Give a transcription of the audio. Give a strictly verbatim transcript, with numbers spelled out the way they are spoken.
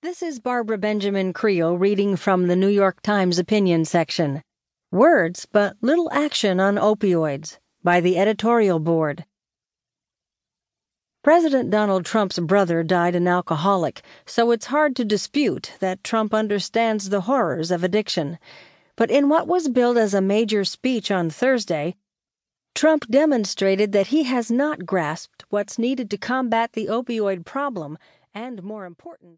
This is Barbara Benjamin Creel reading from the New York Times opinion section. Words but little action on opioids by the editorial board. President Donald Trump's brother died an alcoholic, so it's hard to dispute that Trump understands the horrors of addiction. But in what was billed as a major speech on Thursday, Trump demonstrated that he has not grasped what's needed to combat the opioid problem, and more important,